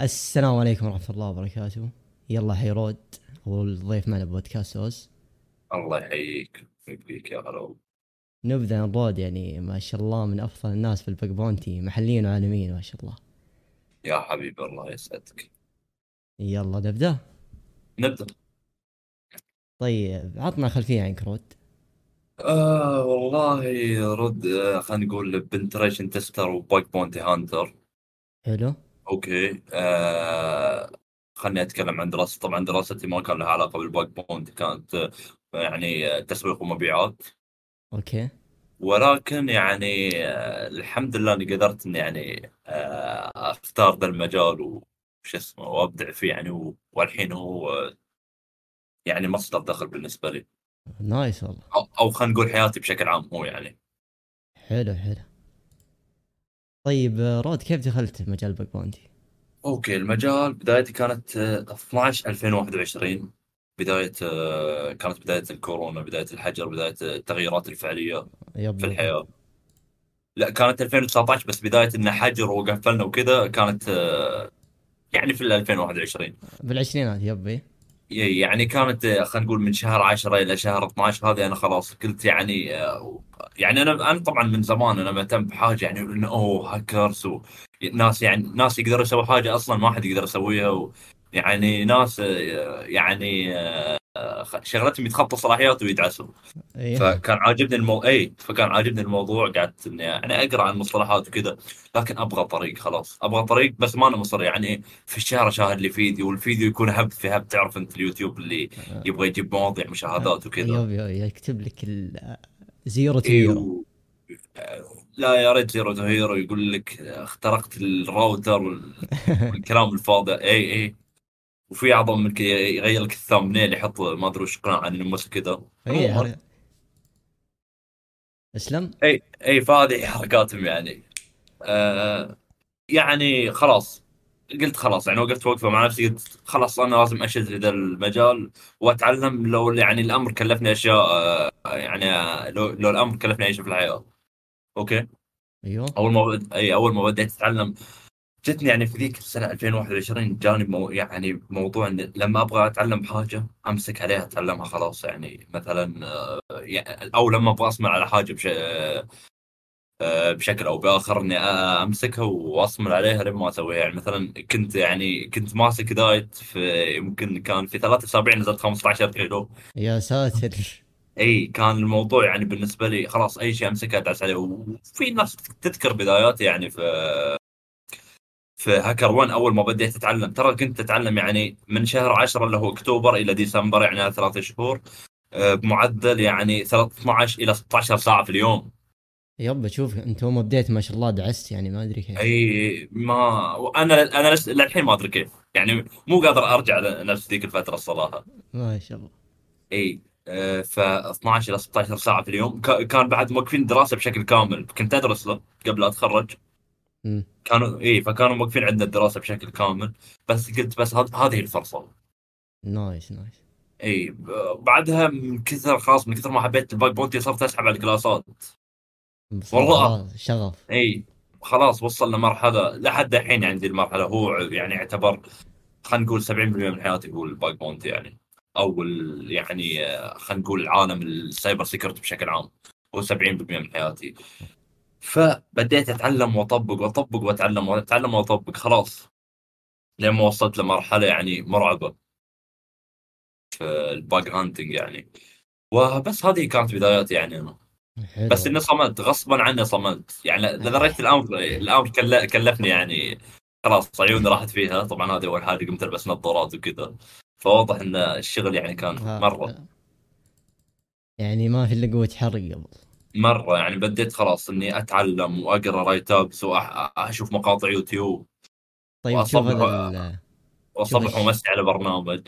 السلام عليكم ورحمة الله وبركاته. يلا حي رود والضيف معنا بودكاست أوز. الله يحييك ويبقيك يا غرو. نبدأ رود يعني ما شاء الله من أفضل الناس في البق بونتي محليين وعالميين ما شاء الله. يا حبيبي الله يسعدك. يلا نبدأ. طيب عطنا خلفية عنك رود. والله رود خلينا نقول بنتريشن تستر وبق بونتي هانتر. حلو. اوكي خلني اتكلم عن دراستي. طبعا دراستي ما كان لها علاقه بالباك بوند، كانت يعني تسويق ومبيعات. اوكي. ولكن يعني الحمد لله اني قدرت اني يعني اختار ذا المجال وش اسمه وابدع فيه يعني، والحين هو يعني مصدر دخل بالنسبه لي. نايس والله. او خلينا نقول حياتي بشكل عام هو يعني. حلو. طيب رود كيف دخلت مجال بج بونتي؟ اوكي المجال بدايتي كانت 12/2021، بداية الكورونا، بداية الحجر، بداية التغييرات الفعلية في الحياة. لا كانت 2019 بس بداية إن حجر وقفلنا وكذا كانت يعني في 2021 بالعشرينات. يبي يعني كانت خلينا نقول من شهر 10 إلى شهر 12 هذه أنا خلاص قلت يعني أنا طبعا من زمان أنا مهتم بحاجة يعني إنه هاكرز وناس يعني ناس يقدروا يسوي حاجة أصلا ما حد يقدر يسويها، ويعني ناس يعني شغلتهم يتخطوا صلاحيات ويدعسوا. فكان عاجبني الموضوع. قعدت يعني أقرأ عن مصطلحات وكذا، لكن أبغى طريق، خلاص أبغى طريق بس ما أنا مصر يعني في الشهر أشاهد لي فيديو والفيديو يكون هب في هب. تعرف أنت اليوتيوب اللي يبغى يجيب مواضيع مشاهدات وكذا يكتب لك زيرو هيرو. لا يا ريت زيرو هيرو يقول لك اخترقت الراوتر والكلام الفاضي. اي وفي اعظم منك يغير لك الثامنيل يحط ما ادري وش قناه عن الموس كذا. اسلم. اي فاضي حركاتهم يعني يعني خلاص يعني وقفت وقفه مع نفسي، قلت خلاص انا لازم اشد لهذا المجال واتعلم. لو يعني الامر كلفني اشياء يعني لو الامر كلفني اعيش في الحياه. اوكي ايوه. اول ما بديت اتعلم جتني يعني في ذيك السنه 2021 جاني يعني موضوع إن لما ابغى اتعلم حاجه امسك عليها اتعلمها خلاص. يعني مثلا او لما ابغى اصمل على حاجه بشكل او باخر اني امسكها واصمل عليها لما ما اسويها. يعني مثلا كنت ماسك دايت في يمكن كان في 3 اسابيع نزلت 15 كيلو. يا ساتر. اي كان الموضوع يعني بالنسبه لي خلاص اي شيء امسكها ادعس عليه. وفي ناس تذكر بداياتي يعني في هاكر 1 اول ما بديت اتعلم، ترى كنت اتعلم يعني من شهر 10 اللي هو اكتوبر الى ديسمبر، يعني 3 شهور بمعدل يعني 13 الى 16 ساعه في اليوم. يبا شوف انت هو بديت ما شاء الله دعست يعني ما ادري كيف. اي ما انا للحين ما ادري كيف يعني مو قادر ارجع لنفس ذيك الفتره الصراحه ما شاء الله. اي ف 12 الى 16 ساعه في اليوم. كان بعد موقفين دراسه بشكل كامل، كنت ادرس له قبل اتخرج. كانوا فكانوا موقفين عندنا الدراسه بشكل كامل، بس قلت بس هذه الفرصه. نايس. اي بعدها من كثر خلاص من كثر ما حبيت الباك بونتي صرت اسحب على الكلاسات والله شغف. اي خلاص وصلنا مرحله لحد الحين عندي المرحله هو يعني يعتبر خلينا نقول 70% من حياتي هو الباك بونتي يعني، او يعني خلينا نقول العالم السايبر سيكيورتي بشكل عام هو 70% من حياتي. فبديت اتعلم واطبق واتعلم واطبق خلاص لما وصلت لمرحله يعني مرعبه في الباج هانتنج يعني. وبس هذه كانت بداياتي يعني انا. حلو. بس اني صمت غصبا عني يعني دريت الامر كلفني يعني خلاص عيوني راحت فيها. طبعا هذه اول حاجه قمت البس نظارات وكذا، فواضح ان الشغل يعني كان مره يعني ما في الا قوه حرق قبل مره. يعني بديت خلاص اني اتعلم واقرا رايتابس واشوف مقاطع يوتيوب. طيب اصبح ومسي على برنامج.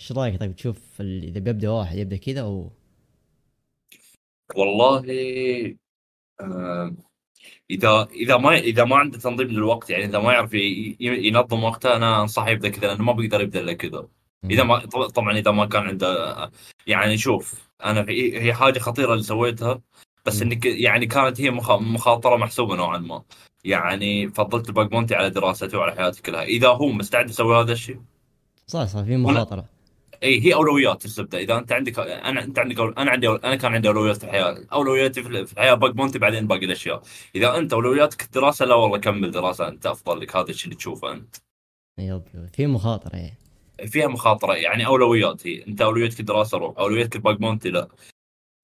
ايش رايك؟ طيب تشوف اذا بيبدا واحد يبدا كذا او والله اذا ما عنده تنظيم للوقت، يعني اذا ما يعرف ينظم وقته انا انصح يبدا كذا لانه ما بيقدر يبدا الا كذا. اذا ما كان عنده يعني شوف انا هي حاجه خطيره اللي سويتها، بس انك يعني كانت هي مخاطره محسوبه نوعا ما. يعني فضلت الباج بونتي على دراسته وعلى حياتي كلها. اذا هو مستعد يسوي هذا الشيء صح في مخاطره. اي هي اولويات الزبده. اذا انت عندك انا كان عندي اولويات في الحياه، اولوياتي في الحياه باج بونتي بعدين باقي الاشياء. اذا انت اولوياتك الدراسه، لا والله كمل دراسه انت افضل لك، هذا الشيء اللي تشوفه انت. يب في مخاطره فيها مخاطره يعني اولويات. هي انت اولويتك الدراسه روح، اولويتك الباج بونتي لا.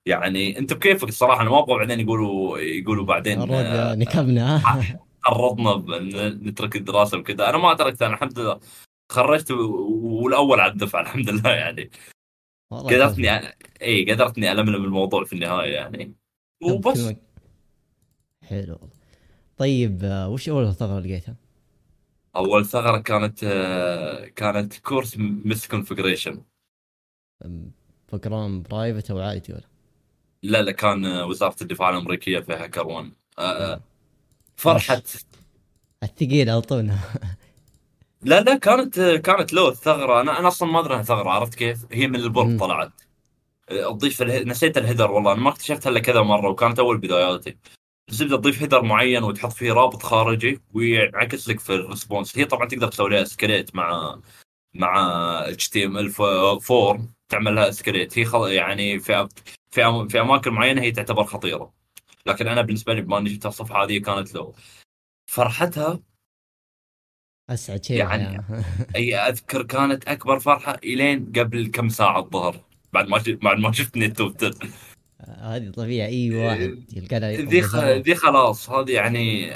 يعني انت بكيفك الصراحه، انا ما ابغى بعدين يقولوا بعدين نكبنا قررنا نترك الدراسه وكذا. انا ما تركتها، انا الحمد لله خرجت والاول على الدفعه الحمد لله. يعني قدرتني الملم الموضوع في النهايه يعني وبس. حلو. طيب وش اول ثغره لقيتها؟ اول ثغره كانت كورس مس كونفيجريشن. فكران برايفت او عائلي ولا؟ لا كان وزارة الدفاع الأمريكية في هاكرون. فرحة الثقيل أعطونا. لا كانت له ثغرة. أنا أصلا ما أدري أنها ثغرة، عرفت كيف؟ هي من البرد طلعت. أضيف نسيت الهيدر والله، أنا ما اكتشفتها إلا كذا مرة وكانت أول بداياتي. بس بدأ تضيف هيدر معين وتحط فيه رابط خارجي ويعكس لك في الريسبونس. هي طبعا تقدر تسوي لها اسكليت مع HTML فورم، تعملها اسكليت. هي يعني في اماكن معينه هي تعتبر خطيره، لكن انا بالنسبه لي بما اني جبتها الصفحه هذه كانت له فرحتها اسعد شيء يعني. اي اذكر كانت اكبر فرحه الين قبل كم ساعه الظهر، بعد ما شفتني توتر. هذه طبيعي اي واحد يلقاها ذي خلاص. هذه يعني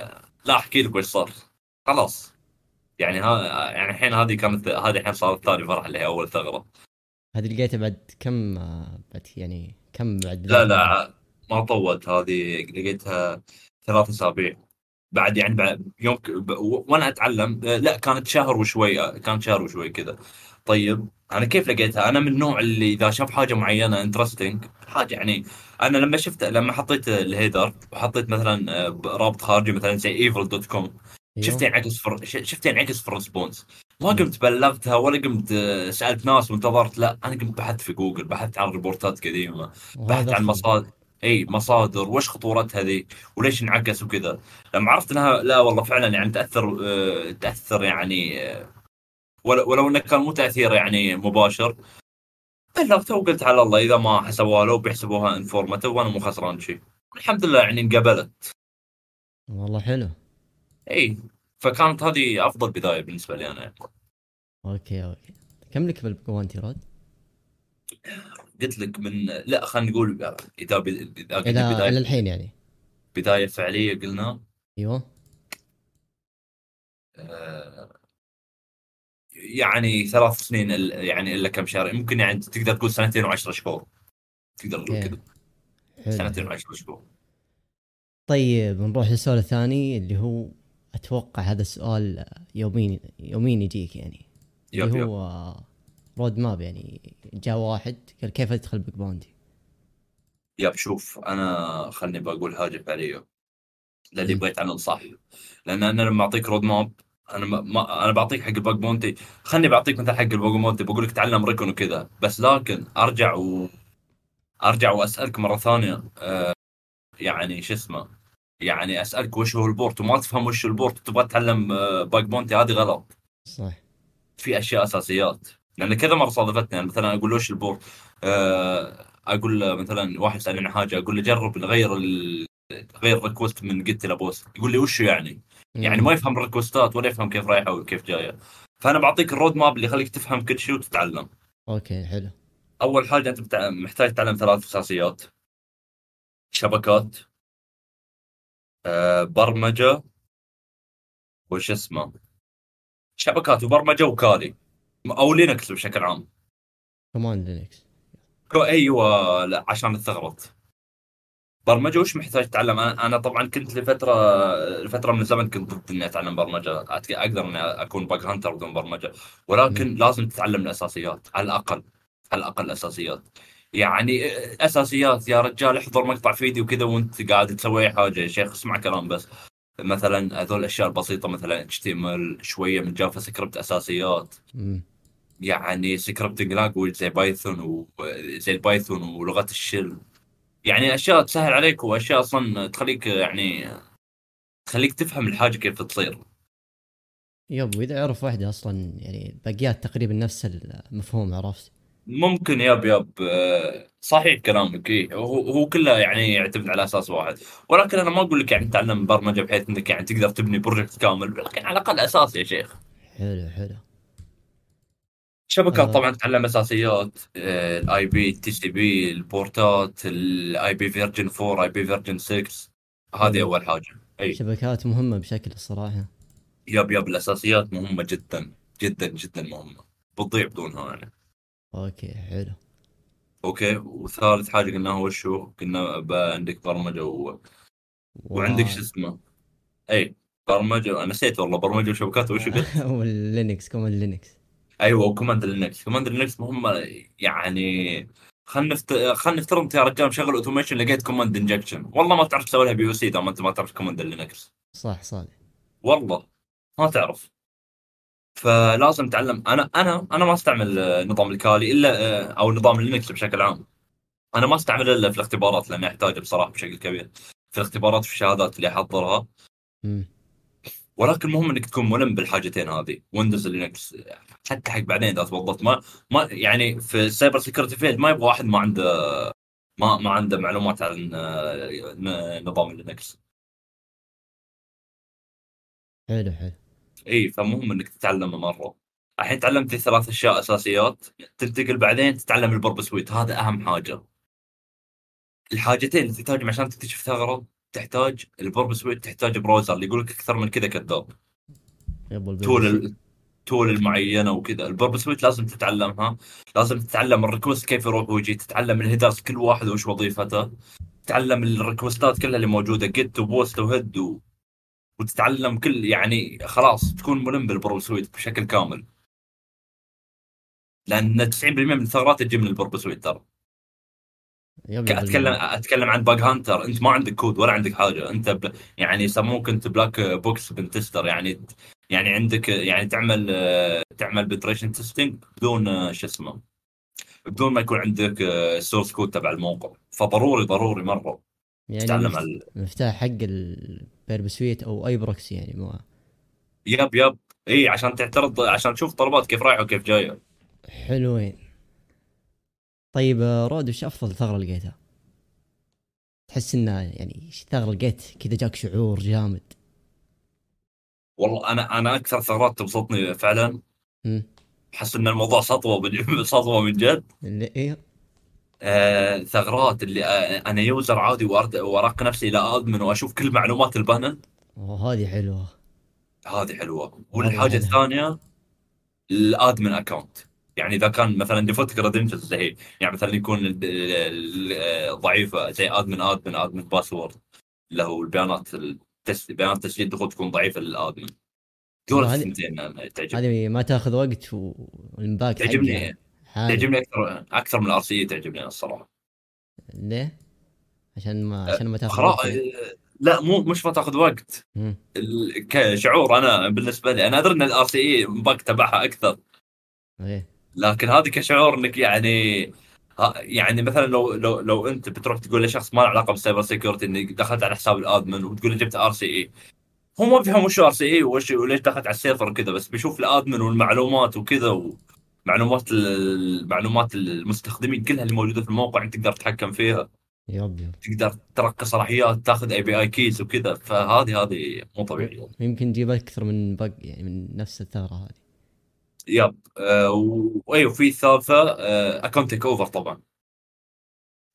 لا احكي لك وش صار خلاص يعني. يعني الحين هذه الحين صارت ثاني فرحه اللي هي اول ثغره. هذه لقيتها بعد كم يعني كم بعد؟ لا ما طولت، هذه لقيتها 3 أسابيع بعد يعني بعد يوم وانا اتعلم. لا كانت شهر وشوي كذا. طيب انا كيف لقيتها؟ انا من النوع اللي اذا شاف حاجه معينه انترستينج حاجه يعني، انا لما حطيت الهيدر وحطيت مثلا رابط خارجي مثلا زي evil.com، شفتين عكس في الريسبونس. ما قمت بلغتها ولا قمت سألت ناس وانتظرت، لا أنا قمت بحثت في جوجل، بحثت عن ريبورتات قديمة، بحثت عن مصادر وش خطورتها ذي وليش انعكس وكذا. لما عرفت أنها لا والله فعلا يعني تأثر يعني، ولو أنه كان مو تأثير يعني مباشر، بلغتها وقلت على الله إذا ما حسبوها له بيحسبوها انفورماتيف وأنا مو خسران شيء. الحمد لله يعني انقبلت. والله حلو. فكانت هذه افضل بدايه بالنسبه لي انا. اوكي كم لك بالبكوانتي راد؟ قلت لك من لا خلينا نقول بدايه للحين يعني بدايه فعليه قلنا. ايوه يعني 3 سنين يعني الا كم شهر، ممكن يعني تقدر تقول 2 و10 شهور، تقدر تقول كذا 2 و10 شهور. طيب نروح للسؤال الثاني اللي هو اتوقع هذا السؤال يومين يجيك يعني، اللي هو رود ماب. يعني جاء واحد قال كيف ادخل بج بوندي؟ شوف انا خلني بقول حاجه فعليه للي بغيت انا صح، لان انا لما اعطيك رود ماب انا بعطيك حق البج بوندي، خلني بعطيك مثل حق البج بوندي بقول لك تعلم ركن وكذا بس، لكن ارجع واسالك مره ثانيه يعني شو اسمه، يعني اسالك وش هو البورت وما تفهم وش البورت تبغى تتعلم باج بونتي، هذه غلط. صح في اشياء اساسيات، لان كذا مره صادفتني يعني مثلا اقول له وش البورت، اقول مثلا واحد سالني عن حاجه اقول له جرب غير ريكوست من جيت لابوس، يقول لي وش يعني ما يفهم الريكوستات ولا يفهم كيف رايحه وكيف جايه. فانا بعطيك الرود ماب اللي يخليك تفهم كل شيء وتتعلم. اوكي حلو. اول حاجه انت محتاج تتعلم 3 أساسيات: شبكات، برمجة، وش اسمه، شبكات وبرمجة وكالي أو لينكس بشكل عام. كمان لينكس. أيوة لا عشان الثغرات. برمجة وش محتاج تتعلم؟ أنا طبعا كنت لفترة من الزمن كنت ضد إني أتعلم برمجة، أقدر إني أكون باج هانتر بدون برمجة، ولكن لازم تتعلم الأساسيات على الأقل الأساسيات. يعني اساسيات يا رجال، احضر مقطع فيديو كذا وانت قاعد تسوي حاجه يا شيخ، اسمع كلام بس. مثلا هذول الاشياء البسيطه مثلا HTML، شويه من جافا سكريبت اساسيات، يعني سكريبتنج لانجويج زي بايثون ولغه الشل، يعني اشياء تسهل عليك واشياء اصلا تخليك يعني تخليك تفهم الحاجة كيف تصير. يب، وإذا أعرف واحدة أصلا يعني باقيات تقريبا نفس المفهوم، عرفت؟ ممكن. ياب صحيح كلامك. هو كله يعني يعتمد على أساس واحد، ولكن أنا ما أقول لك يعني تعلم برمجة بحيث أنك يعني تقدر تبني بروجكت كامل، ولكن على الأقل أساس يا شيخ. حلو حلو. شبكات طبعا تعلم اساسيات، الاي بي، التي سي بي، البورتات، الاي بي فيرجن 4، اي بي فيرجن 6، هذه اول حاجه. اي شبكات مهمه بشكل الصراحه. ياب الاساسيات مهمه جدا جدا جدا مهمه، بتضيع بدونها يعني. اوكي حلو. اوكي، وثالث حاجه قلنا هو شو؟ قلنا عندك برمجه وعندك شو اسمه، اي برمجه، انا نسيت والله، برمجه وشبكات وش قلت؟ واللينكس، كمان لينكس. ايوه، وكوماند لينكس. كوماند لينكس مهمه يعني. خلنا نفترض يا رجال مشغل اوتوميشن لقيت كوماند انجكشن، والله ما تعرف تسوي لها بي او سي اذا انت ما تعرف كوماند لينكس. صح والله ما تعرف. فلازم تعلم. انا ما استعمل نظام الكالي الا، او نظام لينكس بشكل عام انا ما استعمل الا في الاختبارات، لاني احتاجه بصراحه بشكل كبير في الاختبارات، في الشهادات اللي احضرها. ولكن المهم انك تكون ملم بالحاجتين هذه، ويندوز لينكس، حتى حق بعدين اذا توظفت. ما يعني في السايبر سيكيورتي فيلد ما يبغى واحد ما عنده معلومات عن نظام لينكس. حلو. اي، فمهم انك تتعلمه مره. الحين تعلمت 3 اشياء اساسيات، تنتقل بعدين تتعلم البرب سويت، هذا اهم حاجه. الحاجتين اللي تحتاجهم عشان تكتشف ثغره، تحتاج البرب سويت، تحتاج براوزر اللي يقولك اكثر من كذا كذاب، طول المعينه وكذا. البرب سويت لازم تتعلمها، لازم تتعلم الريكوست كيف يروح ويجي، تتعلم الهيدرز كل واحد وش وظيفته، تتعلم الريكوستات كلها اللي موجوده، جيت وبوست وهيد وتتعلم كل يعني، خلاص تكون ملم بالبرب سويت بشكل كامل، لان 90% من الثغرات تجي من البرب سويت ترى. اتكلم عن باج هانتر، انت ما عندك كود ولا عندك حاجه، انت يعني يسموك انت بلاك بوكس بنتستر، يعني عندك يعني تعمل بنتريشن تيستينج بدون شو اسمه، بدون ما يكون عندك السورس كود تبع الموقع. فضروري مره يعني تتعلم المفتاح حق البربسويت او اي بروكسي يعني. ما ياب اي، عشان تعترض، عشان تشوف طلبات كيف رايحه وكيف جايه. حلوين. طيب رود، وش أفضل ثغرة لقيتها؟ تحس إنها يعني ثغرة لقيت كذا جاك شعور جامد؟ والله أنا أكثر ثغرات تبسطني فعلاً. حس إن الموضوع سطوة من جد. اللي إيه؟ ثغرات اللي أنا يوزر عادي وأرق نفسي إلى أدمن وأشوف كل معلومات البانل. هذه حلوة. والحاجة الثانية الأدمن أكاونت. يعني إذا كان مثلاً ديفولت كريدنشلز زي يعني مثلاً يكون ضعيفة زي أدمن باسورد، له البيانات بيانات تسجيل دخول تكون ضعيفة للأدمن. دول الثنتين تعجبني. هذه ما تأخذ وقت والمباك تعجبني أكثر من الأرسية. تعجبني الصراحة. ليه؟ عشان ما تأخذ وقت. لا، مش ما تأخذ وقت. كشعور أنا بالنسبة لي، أنا أدري أن الأرسية مباك تبعها أكثر. إيه. لكن هذه كشعور انك يعني مثلا لو انت بتروح تقول لشخص ما له علاقه بالسايبر سيكيورتي انك دخلت على حساب الادمن وتقول له جبت ار سي اي، هو ما بيفهم وش ار سي اي وليش دخلت على السيرفر كذا، بس بيشوف الادمن والمعلومات وكذا، ومعلومات المستخدمين كلها اللي موجوده في الموقع، انت تقدر تتحكم فيها. يب تقدر ترقى صلاحيات، تاخذ اي بي اي كيز وكذا. فهذه مو طبيعيه. يمكن تجيب اكثر من بق يعني من نفس الثغره هذه. ياب. وايوه، في ثالثه اكونت تيك اوفر. طبعا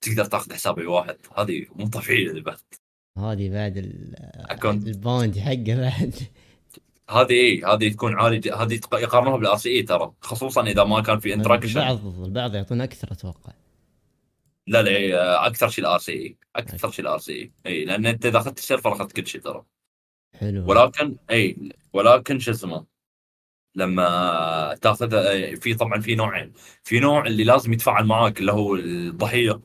تقدر تاخذ حساب اي واحد، هذه مو طبيعيه بعد. هذه بعد الباوندي حقه بعد. هذه تكون عالي، هذه يقارنوها بالار سي اي ترى، خصوصا اذا ما كان في انتراكشن. البعض يعطون اكثر اتوقع. لا اكثر شيء الار سي اي، اكثر شيء الار سي اي. اي، لان انت اذا اخذت السيرفر اخذت كل شيء ترى. حلو. ولكن شو اسمه، لما تاخذ في طبعا في نوعين، في نوع اللي لازم يتفاعل معاك اللي هو الضحيه.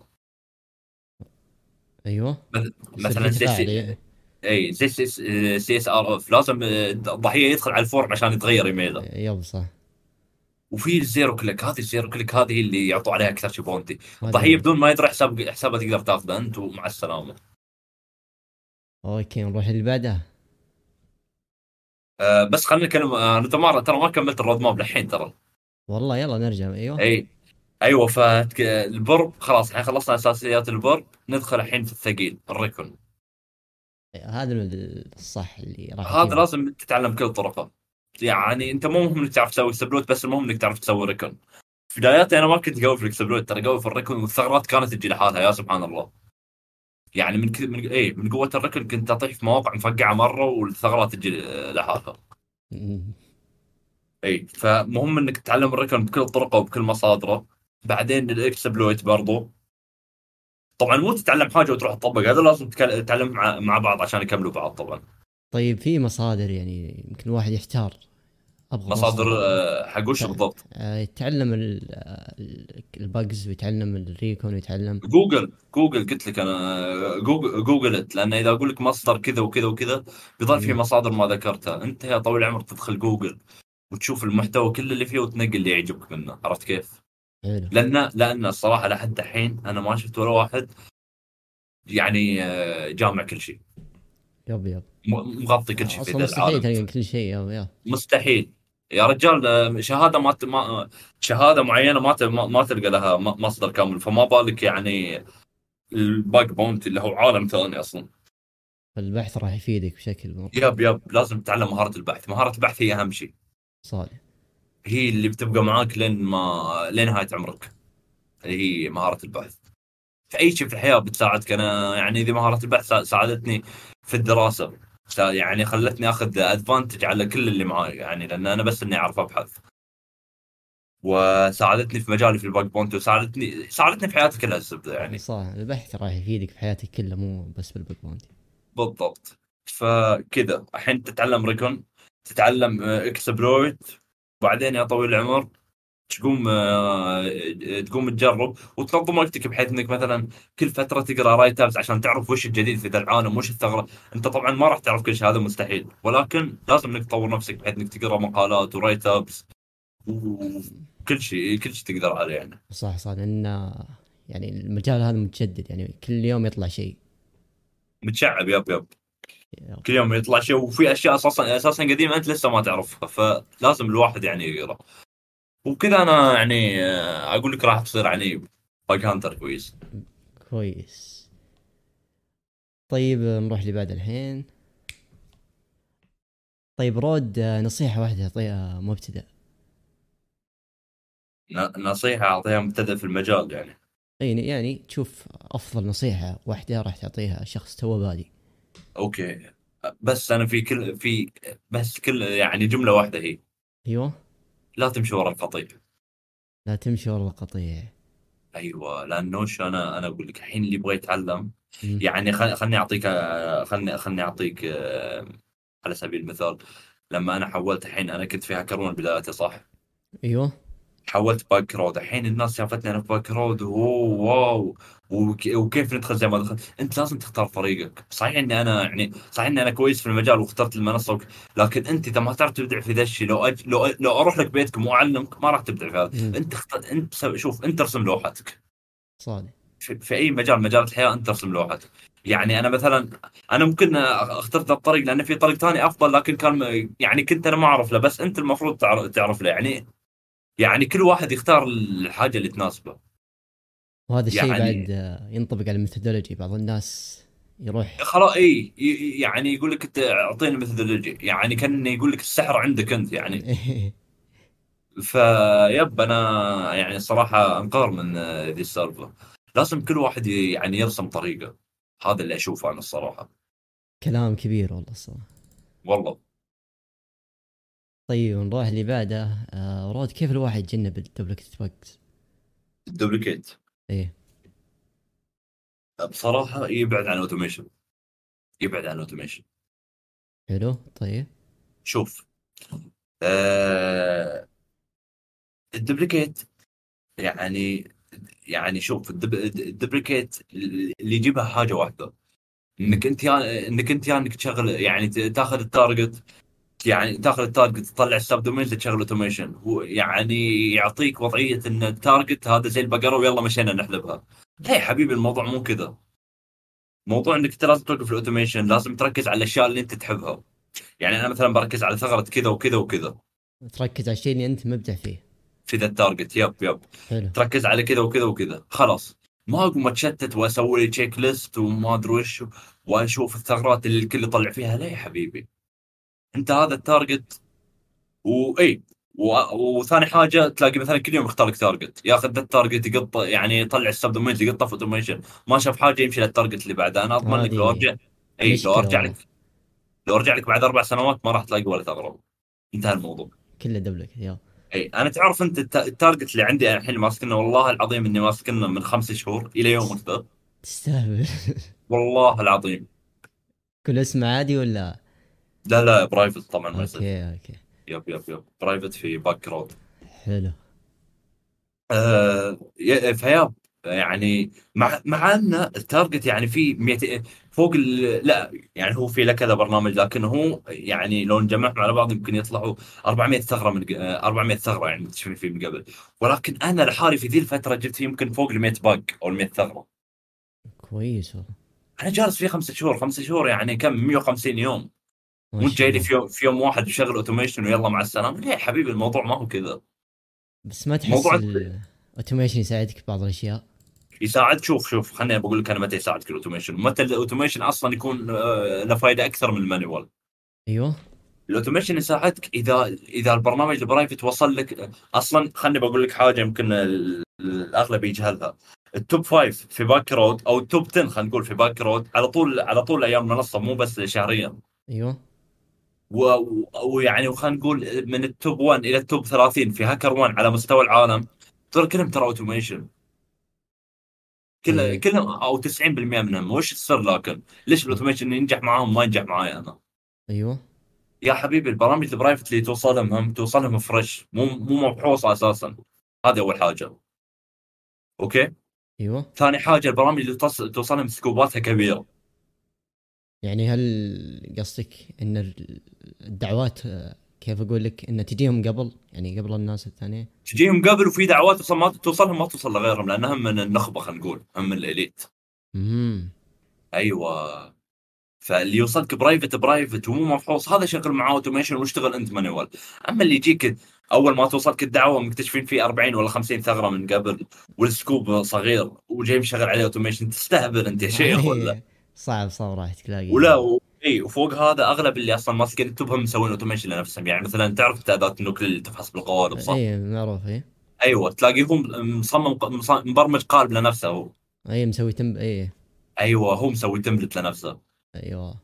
ايوه، مثلا سي اس ار اف، لازم الضحيه يدخل على الفورم عشان يتغير ايميله. يلا صح. وفي الزيرو كليك. هذه الزيرو كليك هذه اللي يعطوا عليها اكثر شيء بونتي. الضحيه بدون ما يدري حسابها تقدر تاخذه انت ومع السلامه. اوكي، نروح اللي بعدها. بس خلينا نتكلم. انا ترى ما كملت الرود ماب للحين ترى والله. يلا نرجع. ايوه ايوه فالبرب خلاص الحين خلصنا اساسيات البرب، ندخل الحين في الثقيل الريكون. هذا الصح اللي راح هذا لازم تتعلم كل طرقه. يعني انت مو مهم انك تعرف تسوي سبلوت، بس المهم انك تعرف تسوي ريكون. في بداياتي انا ما كنت قوي في السبلوت ترى، قوي في الريكون، والثغرات كانت تجي لحالها يا سبحان الله. يعني من قوه الريكون كنت اطيح في مواقع مفقعه مره والثغرات تجي لحالها. اي فمهم انك تتعلم الريكون بكل طرقه وبكل مصادره. بعدين الاكسبلويت برضو طبعا مو تتعلم حاجه وتروح تطبق، هذا لازم تتعلم مع بعض عشان يكملوا بعض طبعا. طيب في مصادر يعني يمكن واحد يحتار ابغى مصادر حق وش بالضبط؟ يتعلم البجز ويتعلم الريكون ويتعلم جوجل قلت لك انا جوجلت، لان اذا اقول لك مصدر كذا وكذا وكذا بيضل في مصادر ما ذكرتها. انت يا طويل العمر تدخل جوجل وتشوف المحتوى كل اللي فيه وتنقل اللي يعجبك منه، عرفت كيف؟ لأن الصراحة لحد الحين أنا ما شفت ولا واحد يعني جامع كل شيء، يب مغطي كل شيء في العالم. مستحيل كل شيء مستحيل يا رجال. شهادة ما شهادة معينة ما تلقى لها مصدر كامل، فما بالك يعني الباك بونت اللي هو عالم ثاني أصلا. البحث راح يفيدك بشكل يب لازم تتعلم مهارة البحث. مهارة البحث هي أهم شيء صالح، هي اللي بتبقى معاك لنهاية عمرك، اللي هي مهارة البحث. فأي شيء في الحياة بتساعدك. أنا يعني إذا مهارة البحث ساعدتني في الدراسة، يعني خلتني أخذ أدفانتج على كل اللي معاي، يعني لأن أنا بس إني أعرف أبحث، وساعدتني في مجالي في الباك بونت، وساعدتني في حياتي كلها الزبدة يعني. صح، البحث راح يفيدك في حياتك كلها مو بس بالباك بونت. بالضبط. فكذا الحين تتعلم ريكون، تتعلم اكسبلويت، وبعدين يا طويل العمر تقوم تجرب وتنظم وقتك، بحيث انك مثلا كل فتره تقرا راي تابز عشان تعرف وش الجديد في ذا العالم وش الثغره. انت طبعا ما راح تعرف كل شيء، هذا مستحيل، ولكن لازم انك تطور نفسك بحيث انك تقرا مقالات وراي تابز وكل شيء تقدر عليه يعني. صح لان يعني المجال هذا متجدد، يعني كل يوم يطلع شيء متشعب. يب كل يوم يطلع شيء، وفي اشياء اساسا قديمه انت لسه ما تعرفها، فلازم الواحد يعني يقرا وكذا. انا يعني اقول لك راح تصير يعني باج هانتر كويس. طيب نروح اللي بعد الحين. طيب رود، نصيحه واحده اعطيها مبتدئ. نصيحه اعطيها مبتدئ في المجال يعني. اي يعني تشوف افضل نصيحه واحده راح تعطيها شخص تو بادي. اوكي بس انا في يعني جمله واحده هي ايوه، لا تمشي ورا القطيع. لا تمشي ورا القطيع، ايوه. لانه انا اقول لك الحين اللي يبغى يتعلم يعني خلني اعطيك على سبيل المثال. لما انا حولت الحين، انا كنت في هاكرون بدايتي صح؟ ايوه حولت بوكراود. الحين الناس شافتني انا في بوكراود، واو وكيف ندخل زي ما دخلت. انت لازم تختار طريقك. صحيح اني انا كويس في المجال واخترت المنصه، لكن انت اذا ما تعرف تبدع في ذا الشيء، لو اروح لك بيتكم واعلمك ما راح تبدع في هذا. انت شوف، انت ارسم لوحتك صادق في اي مجال الحياه. انت ارسم لوحتك. يعني انا مثلا ممكن اخترت الطريق لان في طريق ثاني افضل، لكن كان يعني كنت انا ما اعرف له، بس انت المفروض تعرف له. يعني كل واحد يختار الحاجة اللي تناسبه. وهذا الشيء يعني بعد ينطبق على الميثودولوجي. بعض الناس يروح خلاص يعني يقول لك اعطيني الميثودولوجي، يعني كان يقول لك السحر عندك انت يعني. فيب انا يعني صراحة انقار من ذي السالفة. لازم كل واحد يعني يرسم طريقه. هذا اللي اشوفه انا الصراحة. كلام كبير والله الصراحة. والله. طيب نروح اللي بعده. رود، كيف الواحد يتجنب الدوبليكيت باجز؟ الدوبليكيت ايه بصراحه يبعد عن اوتوميشن. حلو. طيب شوف، الدوبليكيت يعني شوف، الدوبليكيت اللي يجيبها حاجه واحده، انك تشغل يعني تاخذ التارجت، يعني داخل التارجت تطلع السب دومين تشغل اوتوميشن، يعني يعطيك وضعيه ان التارجت هذا زي البقره ويلا مشينا نحلبها. هي حبيبي الموضوع مو كذا. موضوع انك لازم توقف الاوتوميشن، لازم تركز على الاشياء اللي انت تحبها. يعني انا مثلا بركز على ثغره كذا وكذا وكذا. تركز على الشيء اللي انت مبدع فيه في ذا التارجت. يب حلو. تركز على كذا وكذا وكذا خلاص، ما اقوم اتشتت واسوي تشيك ليست وما ادري وش واشوف الثغرات اللي الكل يطلع فيها. لا يا حبيبي، انت هذا التارجت واي وثاني حاجه تلاقي مثلا كل يوم يختار لك تارجت، ياخذ ذا التارجت يقطع، يعني يطلع السب دومين يقطع في اوتوميشن، ما شاف حاجه يمشي للتارجت اللي بعده. انا اضمن لك لو ارجع لك بعد 4 سنوات ما راح تلاقي ولا ثغره. انتهى الموضوع كله دبلك. يلا اي انا تعرف انت التارجت اللي عندي انا الحين ماسكنه، والله العظيم اني ماسكنه من 5 شهور الى يومك ذا. تستهبل والله العظيم. كل اسم عادي ولا لا برايفت طبعا. اوكي يب برايفت في Bugcrowd. حلو. فياب يعني مع ان التارجت يعني في فوق لا يعني هو في له كذا برنامج، لكن هو يعني لو نجمعهم على بعض يمكن يطلعوا 400 ثغره من 400 ثغره يعني تشوفين فيه من قبل. ولكن انا لحالي في ذي الفتره جبت يمكن فوق ال 100 باج او ال 100 ثغره. كويس. انا جالس فيه 5 شهور يعني كم 150 يوم، وانت جاي لي في يوم واحد يشغل اوتوميشن ويلا مع السلامه. ليه يا حبيبي؟ الموضوع ما هو كذا. بس ما تحس الاوتوميشن يساعدك بعض الاشياء؟ يساعد. شوف خليني بقول لك انا متى يساعدك الاوتوميشن. متى الاوتوميشن اصلا يكون له فائده اكثر من المانيوال. ايوه الاوتوميشن يساعدك اذا البرنامج البرايفت وصل لك اصلا. خليني بقول لك حاجه يمكن الاغلب يجهلها. التوب 5 في Bugcrowd او التوب 10 خلينا نقول في Bugcrowd على طول ايام المنصه، مو بس شهريا. ايوه ويعني وخلينا نقول من التوب 1 الى التوب 30 في HackerOne على مستوى العالم ترى اوتوميشن كله او 90% منهم. وش السر؟ لكن ليش الاوتوميشن ينجح معاهم ما ينجح معايا انا؟ ايوه يا حبيبي، البرامج البرايفت اللي توصلهم فريش، مو مبحوث اساسا. هذا اول حاجه. اوكي ايوه. ثاني حاجه البرامج اللي توصلهم سكوباتها كبيره. يعني هل قصدك ان الدعوات كيف اقول لك ان تجيهم قبل، يعني قبل الناس الثانيه تجيهم قبل، وفي دعوات توصلهم ما توصل لغيرهم لانهم من النخبه خلينا نقول، هم من الاليت. ايوه. فاللي يوصلك برايفت ومو مفحوص هذا شغل معاه اوتوميشن واشتغل انت مانيوال. اما اللي يجيك اول ما توصلك الدعوه مكتشفين فيه 40 ولا 50 ثغره من قبل والسكوب صغير وجاي مشغل عليه اوتوميشن، تستهبل انت يا شيخ ولا صعب راح تلاقي ولا اي. وفوق هذا اغلب اللي اصلا ماسكين التوبهم مسوين اوتوميشن لنفسهم. يعني مثلا تعرف تادات النوكل اللي تفحص بالقوالب صح؟ اي معروف. اي ايوه تلاقيهم مصمم مبرمج قالب لنفسه هو. اي مسوي تم. اي ايوه هو مسوي تمبلت لنفسه. ايوه.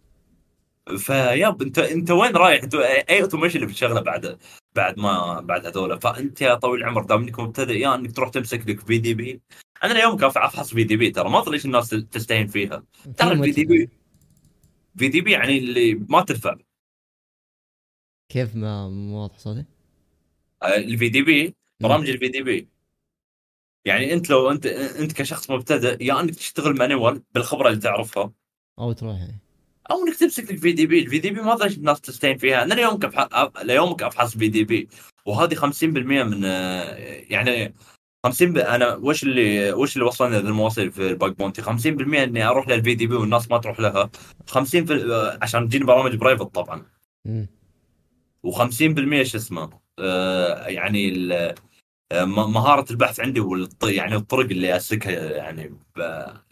فياب انت وين رايح؟ اي اوتوميشن اللي بتشغله بعد هذول. فانت يا طويل العمر دام انك مبتدئ يا انك تروح تمسك لك بي دي بي. انا اليوم كان افحص بي دي بي، ترى ما ادري ليش الناس تستهين فيها. ترى البي دي بي يعني اللي ما ترفع. كيف ما واضح صوتي؟ البي دي بي برامج البي دي بي يعني انت لو انت كشخص مبتدئ يا انك تشتغل مانيوال بالخبره اللي تعرفها او تروح او انك تمسك البي دي بي. البي دي بي ما ادري الناس تستهين فيها. انا اليوم افحص بي دي بي وهذه 50% من يعني 50 انا وش اللي وصلني للمواصل في الباج بونتي 50% اني اروح للفي دي بي والناس ما تروح لها. 50 عشان تجيني برامج برايفت طبعا. و50% ايش اسمه يعني مهاره البحث عندي يعني الطرق اللي اسلكها يعني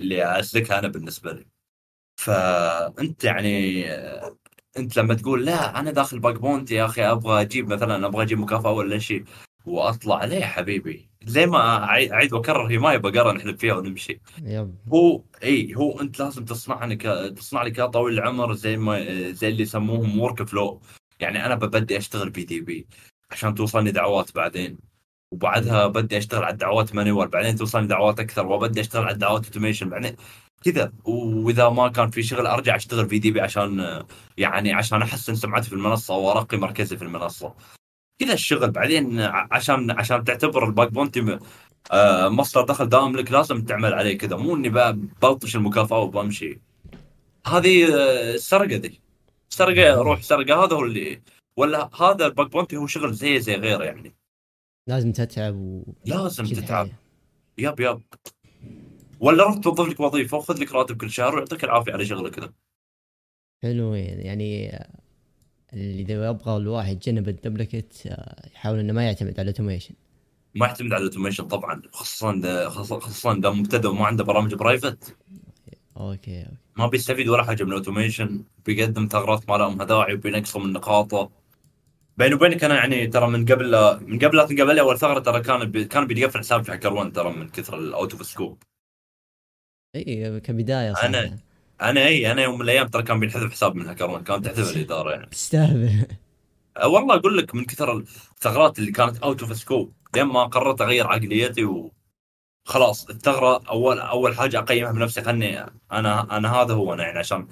اللي اسلكها انا بالنسبه لي. فانت يعني انت لما تقول لا انا داخل باج بونتي يا اخي ابغى اجيب مكافاه ولا شيء واطلع ليه حبيبي؟ زي ما اعيد واكرر هي ما يبقى قرار نحلب فيها ونمشي. هو انت لازم تصنع لك طويل العمر زي اللي يسموهم ورك فلو. يعني انا ببدي اشتغل بي دي بي عشان توصلني دعوات، بعدين وبعدها بدي اشتغل على الدعوات مانيوال، بعدين توصلني دعوات اكثر، وبدي اشتغل على الدعوات اوتوميشن بعدين كذا. واذا ما كان في شغل ارجع اشتغل بي دي بي عشان احسن سمعتي في المنصه وارقي مركزي في المنصه كذا الشغل. بعدين عشان تعتبر الباج بونتي مصدر دخل دائم لك لازم تعمل عليه كذا، مو اني بلطش المكافاه وبمشي. هذه السرقه دي سرقه، روح سرقه. هذا هو اللي ولا هذا الباج بونتي هو شغل زي غيره يعني لازم تتعب لازم تتعب. ياب ولا رحت توظف لك وظيفه وخذ لك راتب كل شهر ويعطيك العافيه على شغلك كذا. حلو. يعني اللي اذا يبغى الواحد يتجنب الدبلكت يحاول انه ما يعتمد على الاوتوميشن. ما يعتمد على الاوتوميشن طبعا، خصوصا ده مبتدئ وما عنده برامج برايفت. اوكي ما بيستفيد ولا حاجه من الاوتوميشن، بيقدم ثغرات ما لهم داعي وبينقصوا من نقاطه. بيني وبينك انا يعني ترى من قبل اول ثغره ترى كان بيتقفل حساب في HackerOne ترى من كثر الاوتو سكوب. اي كبدايه صح. انا يوم من الايام ترى كان بينحذف حساب من HackerOne، كانت تحذف الاداره يعني. تستهبل والله اقول لك، من كثر الثغرات اللي كانت اوتو سكوب لما قررت اغير عقليتي وخلاص الثغره اول حاجه اقيمها بنفسي. خلني انا هذا هو انا يعني، عشان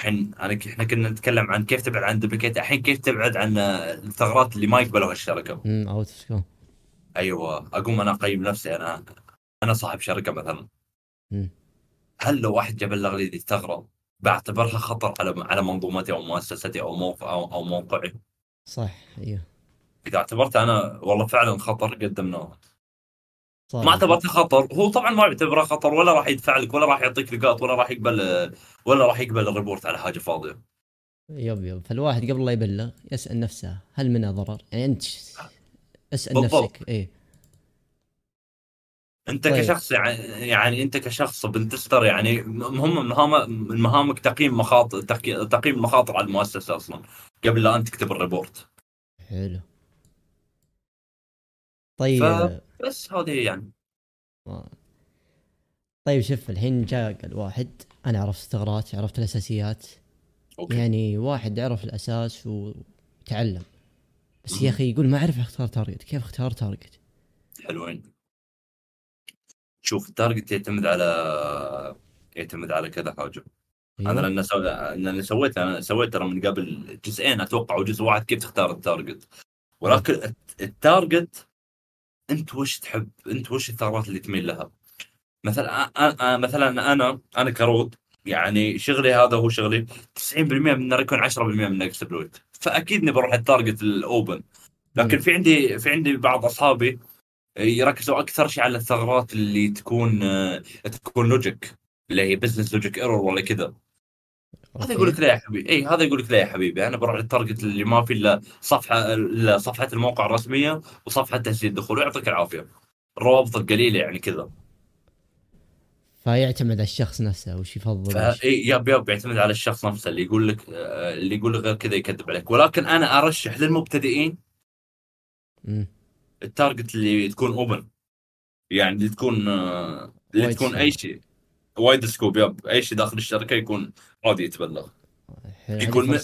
الحين احنا كنا نتكلم عن كيف تبعد عن دبليكيت، الحين كيف تبعد عن الثغرات اللي ما يقبلوها الشركه. اوت سكوب. ايوه اقوم انا اقيم نفسي، انا صاحب شركه مثلا. هل لو واحد جاب لي غليدي ثغره بعتبرها خطر على منظومتي او مؤسستي او موقع او موقعي؟ صح. ايوه اذا اعتبرت انا والله فعلا خطر قدمناه. ما اعتبرته خطر، هو طبعا ما يعتبره خطر ولا راح يدفع لك ولا راح يعطيك نقاط ولا راح يقبل الريبورت على حاجه فاضيه. يب فالواحد قبل لا يبلغ يسال نفسه هل منها ضرر؟ يعني انت اسال بالضبط. نفسك ايه انت طيب. كشخص يعني انت كشخص بنتستر يعني مهامك تقييم مخاطر على المؤسسه اصلا قبل لا انت تكتب الريبورت. حلو طيب بس هذه يعني. طيب شوف الحين جاء الواحد انا عرفت الثغرات، عرفت الاساسيات. أوكي. يعني واحد عرف الاساس وتعلم، بس يا اخي يقول ما اعرف اختار تارجت، كيف اختار تارجت؟ حلوين. شوف التارجت يعتمد على كذا حاجه. أيوه. انا سويت ترى من قبل جزئين اتوقع وجزء واحد كيف تختار التارجت، ولكن التارجت انت وش تحب، انت وش الثغرات اللي تميل لها. مثلا انا كرود يعني شغلي هذا هو شغلي 90% من الريكون 10% من الاكسبلويت، فاكيد اني بروح التارجت الاوبن. لكن في عندي بعض اصحابي يركزوا اكثر شيء على الثغرات اللي تكون لوجيك، اللي هي بزنس لوجيك ايرور ولا كذا. هذا يقول لك لا يا حبيبي، اي هذا يقول لك لا يا حبيبي، انا بروح للتارجت اللي ما في الا صفحه الموقع الرسميه وصفحه تسجيل الدخول، ويعطيك العافيه الروابط القليله يعني كذا. فيعتمد على الشخص نفسه وش يفضل. اي يب يعتمد على الشخص نفسه، اللي يقول لك غير كذا يكذب عليك. ولكن انا ارشح للمبتدئين التارجت اللي تكون اوبن، يعني اللي تكون اي شيء وايد سكوب. يب اي شيء داخل الشركه يكون عادي يتبلغ، يكون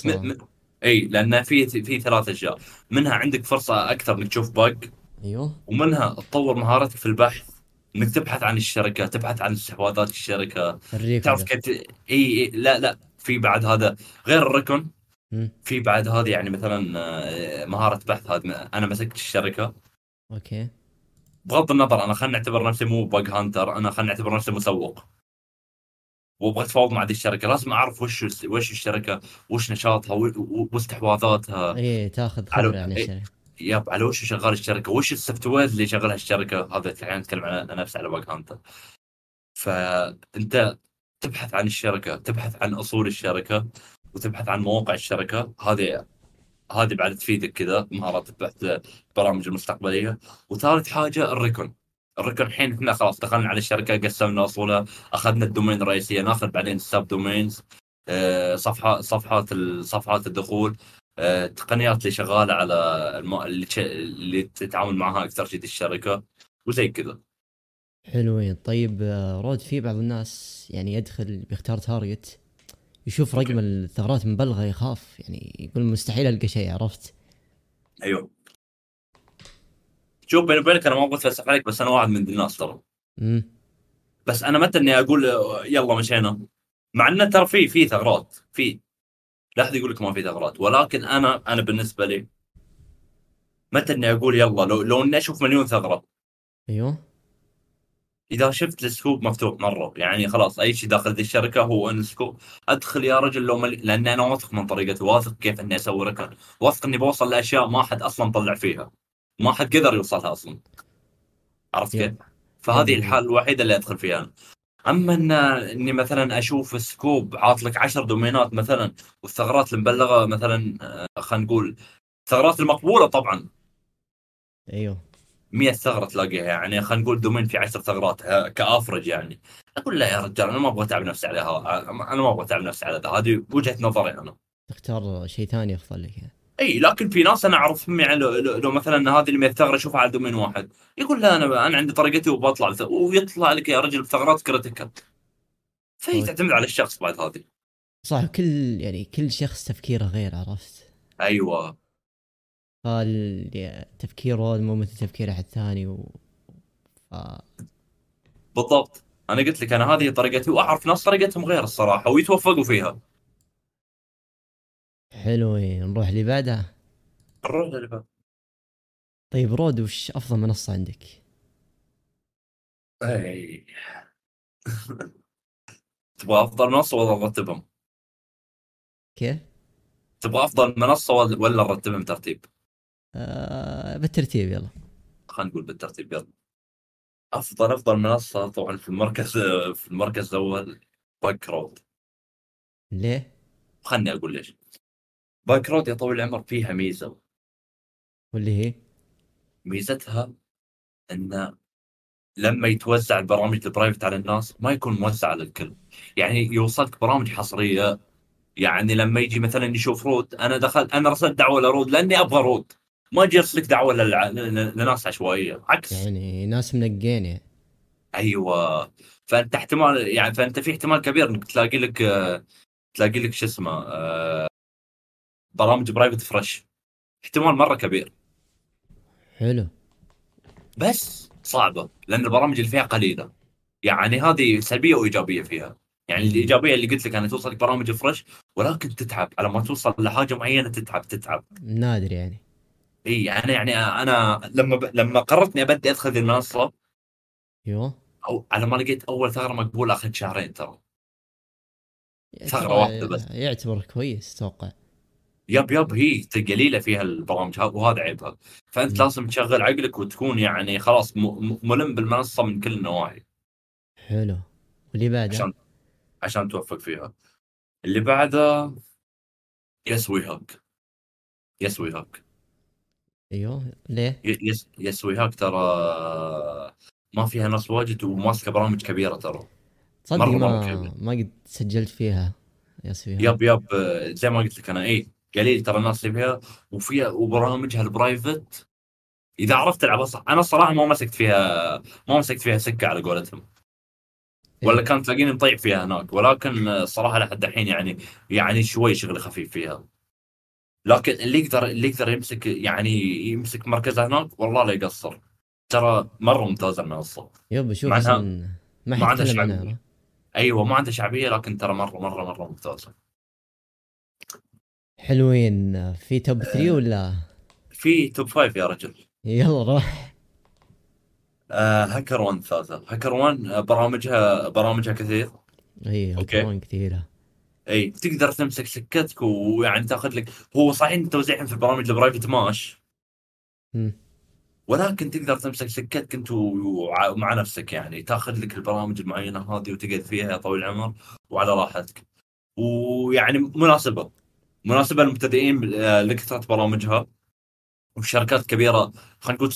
اي لان في ثلاث اشياء، منها عندك فرصه اكثر انك تشوف باج. ايوه. ومنها تطور مهاراتك في البحث، انك تبحث عن الشركه، تبحث عن استحواذات الشركه، تعرف كيف. اي لا في بعد هذا غير الركن، في بعد هذه يعني مثلا مهاره بحث. هذا انا مسكت الشركه. اوكي. بغض النظر انا خلينا نعتبر نفسي مو باج هانتر، انا خلينا نعتبر نفسي مسوق وابغى اتفاوض مع هذه الشركه، لازم اعرف وش الشركه، وش نشاطها واستحواذاتها. ايه تاخذ خبره عن الشركه. ياب على وش شغال الشركه، وش السوفت وير اللي شغلها الشركه. هذا الحين نتكلم عن نفس على باج هانتر. فانت تبحث عن الشركه، تبحث عن اصول الشركه، وتبحث عن مواقع الشركه. هذه بعد تفيدك كذا مهارات البحث، برامج المستقبليه. وثالث حاجه الركن الحين احنا خلاص دخلنا على الشركه، قسمنا اصولها، اخذنا الدومين الرئيسيه، ناخذ بعدين السب دومينز، صفحات الدخول، التقنيات اللي شغاله على اللي تتعامل معها اكثر شيء الشركه وزي كذا. حلوين. طيب رود، في بعض الناس يعني يدخل بيختار تارجت يشوف رقم الثغرات مبلغه يخاف، يعني يقول مستحيل القى شيء. عرفت؟ ايوه. شوف بيني وبينك انا ما ابغى اتفلسف عليك، بس انا واحد من الناس ترى. بس انا متى اني اقول يلا مشينا، مع ان ترى في ثغرات، في لا احد يقول لك ما في ثغرات. ولكن انا بالنسبه لي متى اني اقول يلا، لو اني اشوف مليون ثغره. ايوه. اذا شفت السكوب مفتوح مره، يعني خلاص اي شيء داخل ذي الشركه هو ان سكوب، ادخل يا رجل. لو لان انا واثق من طريقتي، واثق كيف اني اسوي ركن، واثق اني بوصل لاشياء ما حد اصلا طلع فيها، ما حد قدر يوصلها اصلا. عرفت كيف؟ فهذه الحاله الوحيده اللي ادخل فيها أنا. اما اني مثلا اشوف سكوب عاطلك 10 دومينات مثلا، والثغرات المبلغه مثلا خلينا نقول الثغرات المقبوله طبعا ايوه 100 ثغره تلاقيها، يعني خلينا نقول دومين في 10 ثغرات كافرج، يعني اقول لا يا رجال انا ما ابغى اتعب نفسي عليها، انا ما ابغى اتعب نفسي على هذه وجهه نظري انا. تختار شيء ثاني افضل لك يعني. اي لكن في ناس انا اعرفهم يعني لو مثلا هذه اللي ثغره اشوفها على دومين واحد يقول لا انا عندي طريقتي وبطلع، ويطلع لك يا رجل بثغرات كريتيكال. فهي تعتمد على الشخص بعد هذه. صح، كل شخص تفكيره غير، عرفت؟ ايوه. تفكيره مو مثل تفكير احد ثاني بالضبط. انا قلت لك انا هذه طريقتي، واعرف ناس طريقتهم غير الصراحه ويتوفقوا فيها. حلوين، نروح اللي بعدها. طيب رود، وش افضل منصه عندك؟ اي تبغى افضل منصه ولا رتبهم؟ كيف؟ تبغى افضل منصه ولا رتبهم ترتيب؟ بالترتيب يلا. خلينا نقول بالترتيب يلا. افضل منصه طبعا في المركز الاول بوكراود. ليه؟ خلني اقول ليش. بوكراود يا طويل العمر فيها ميزة، واللي هي ميزتها أن لما يتوزع البرامج البرايفت على الناس ما يكون موزع على الكل، يعني يوصلك برامج حصرية. يعني لما يجي مثلا يشوف رود، أنا رسلت دعوة لرود لأني أبغى رود، ما أجي أرسلك دعوة لناس عشوائية، عكس يعني ناس منقينة. أيوة، فأنت في احتمال كبير إنك تلاقي لك شو اسمه برامج برايفت فريش، احتمال مرة كبير. حلو، بس صعبة لأن البرامج اللي فيها قليلة، يعني هذه سلبية وإيجابية فيها. يعني الإيجابية اللي قلت لك أنا توصل برامج فريش، ولكن تتعب على ما توصل لحاجة معينة، تتعب نادر يعني. إيه، أنا لما قررت إني أبدأ أدخل المنصة، أيوه، أو على ما لقيت أول ثغرة مقبولة أخذ شهرين ترى، ثغرة واحدة بس. يعتبر كويس توقع. يب هي قليلة فيها البرامج، وهذا عيبها. فأنت لازم تشغل عقلك وتكون يعني خلاص ملم بالمنصة من كل النواحي. حلو، واللي بعده عشان توفق فيها. اللي بعده يسوي هاك. ايوه، ليه؟ يسوي هاك ترى ما فيها ناس واجد، وماسكة برامج كبيرة ترى. صدق ما قد سجلت فيها يسوي هاك. يب زي ما قلت لك أنا، إيه قليل ترى الناس اللي فيها، وفيها وبرامجها البرايفت اذا عرفت تلعبها صح. انا الصراحه ما مسكت فيها سكه على قولتهم، ولا كان تلاقيني مطيع فيها هناك، ولكن الصراحه لحد الحين يعني شوي شغل خفيف فيها. لكن اللي يقدر يمسك مركزه هناك والله لا يقصر، ترى مره ممتازه المنصه. يب شوف، ما عندها شعبيه. ايوه ما عندها شعبيه، لكن ترى مره مره مره ممتازه. حلوين. في توب 3 ولا في توب 5 يا رجل؟ يلا روح. هاكر ون ثالثة. هاكر ون برامجها كثير. اي هاكر ون كثيرة، اي تقدر تمسك سكتك ويعني تاخذ لك. هو صحيح توزيعهم في البرامج البرايفت ماش، ولكن تقدر تمسك سكتك انت ومع نفسك، يعني تاخذ لك البرامج المعينة هذه وتقعد فيها يا طويل العمر وعلى راحتك، ويعني مناسبة للمبتدئين لكثرة برامجها. والشركات كبيرة، خلينا نقول 90%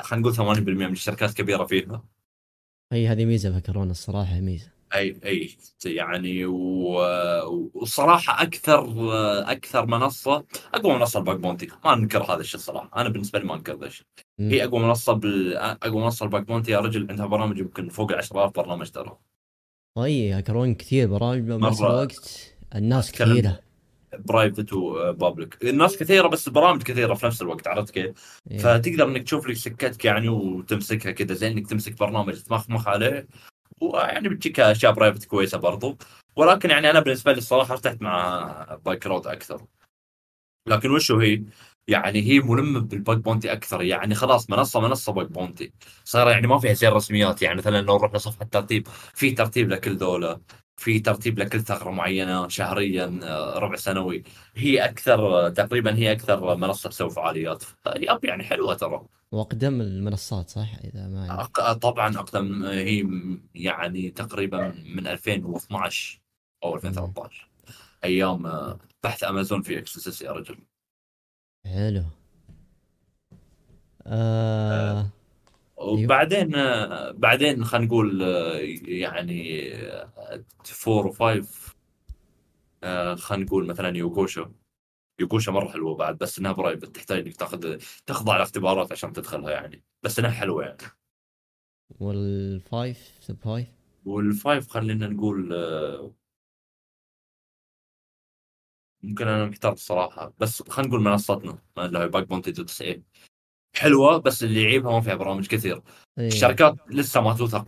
خلينا نقول 80% من الشركات كبيرة فيها. أي هذه ميزة بهاكرون الصراحة، ميزة. أي يعني والصراحة أكثر منصة، أقوى منصة الباك بونتي، ما ننكر هذا الشيء الصراحة. أنا بالنسبة لي ما أنكر هذا الشيء، هي أقوى منصة الباك بونتي يا رجل. عندها برامج يمكن فوق 10,000 برنامج ترى. أي هاكرون كثير برامج بنفس الوقت، الناس كثيرة برايفت وبابليك، الناس كثيرة بس برامج كثيرة في نفس الوقت، عرفت كيف؟ فتقدر انك تشوف لك سكتك يعني وتمسكها كذا، زي انك تمسك برنامج تمخمخ عليه، ويعني بتجيك اشياء برايفت كويسة برضو. ولكن يعني انا بالنسبة لي الصراحة ارتحت مع بوكراود اكثر. لكن وشو هي؟ يعني هي ملمة بالباك بونتي اكثر، يعني خلاص منصة باك بونتي صار، يعني ما فيها زي الرسميات. يعني مثلا لو نروح لصفحة الترتيب، في ترتيب لكل دولة، في ترتيب لكل ثغرة معينة شهريا، ربع سنوي. هي أكثر تقريبا، هي أكثر منصة تسوي فعاليات. الأب يعني حلوة ترى، وأقدم المنصات صح إذا ما طبعا أقدم، هي يعني تقريبا من 2012 أو 2013 أيام بحث أمازون في إكسسس يا رجل. حلو. وبعدين بعدين خلينا نقول يعني 4 و 5 خلينا نقول مثلا يوغوشا مره حلوه بعد، بس انها برايفت، تحتاج انك تخضع لاختبارات عشان تدخلها يعني، بس انها حلوه يعني. والفايف خلينا نقول ممكن انا محتار الصراحه، بس خلينا نقول منصتنا اللي هي باج بونتي 98 حلوه، بس اللي يعيبها ما فيها برامج كثير. أيه. الشركات لسه ما توثق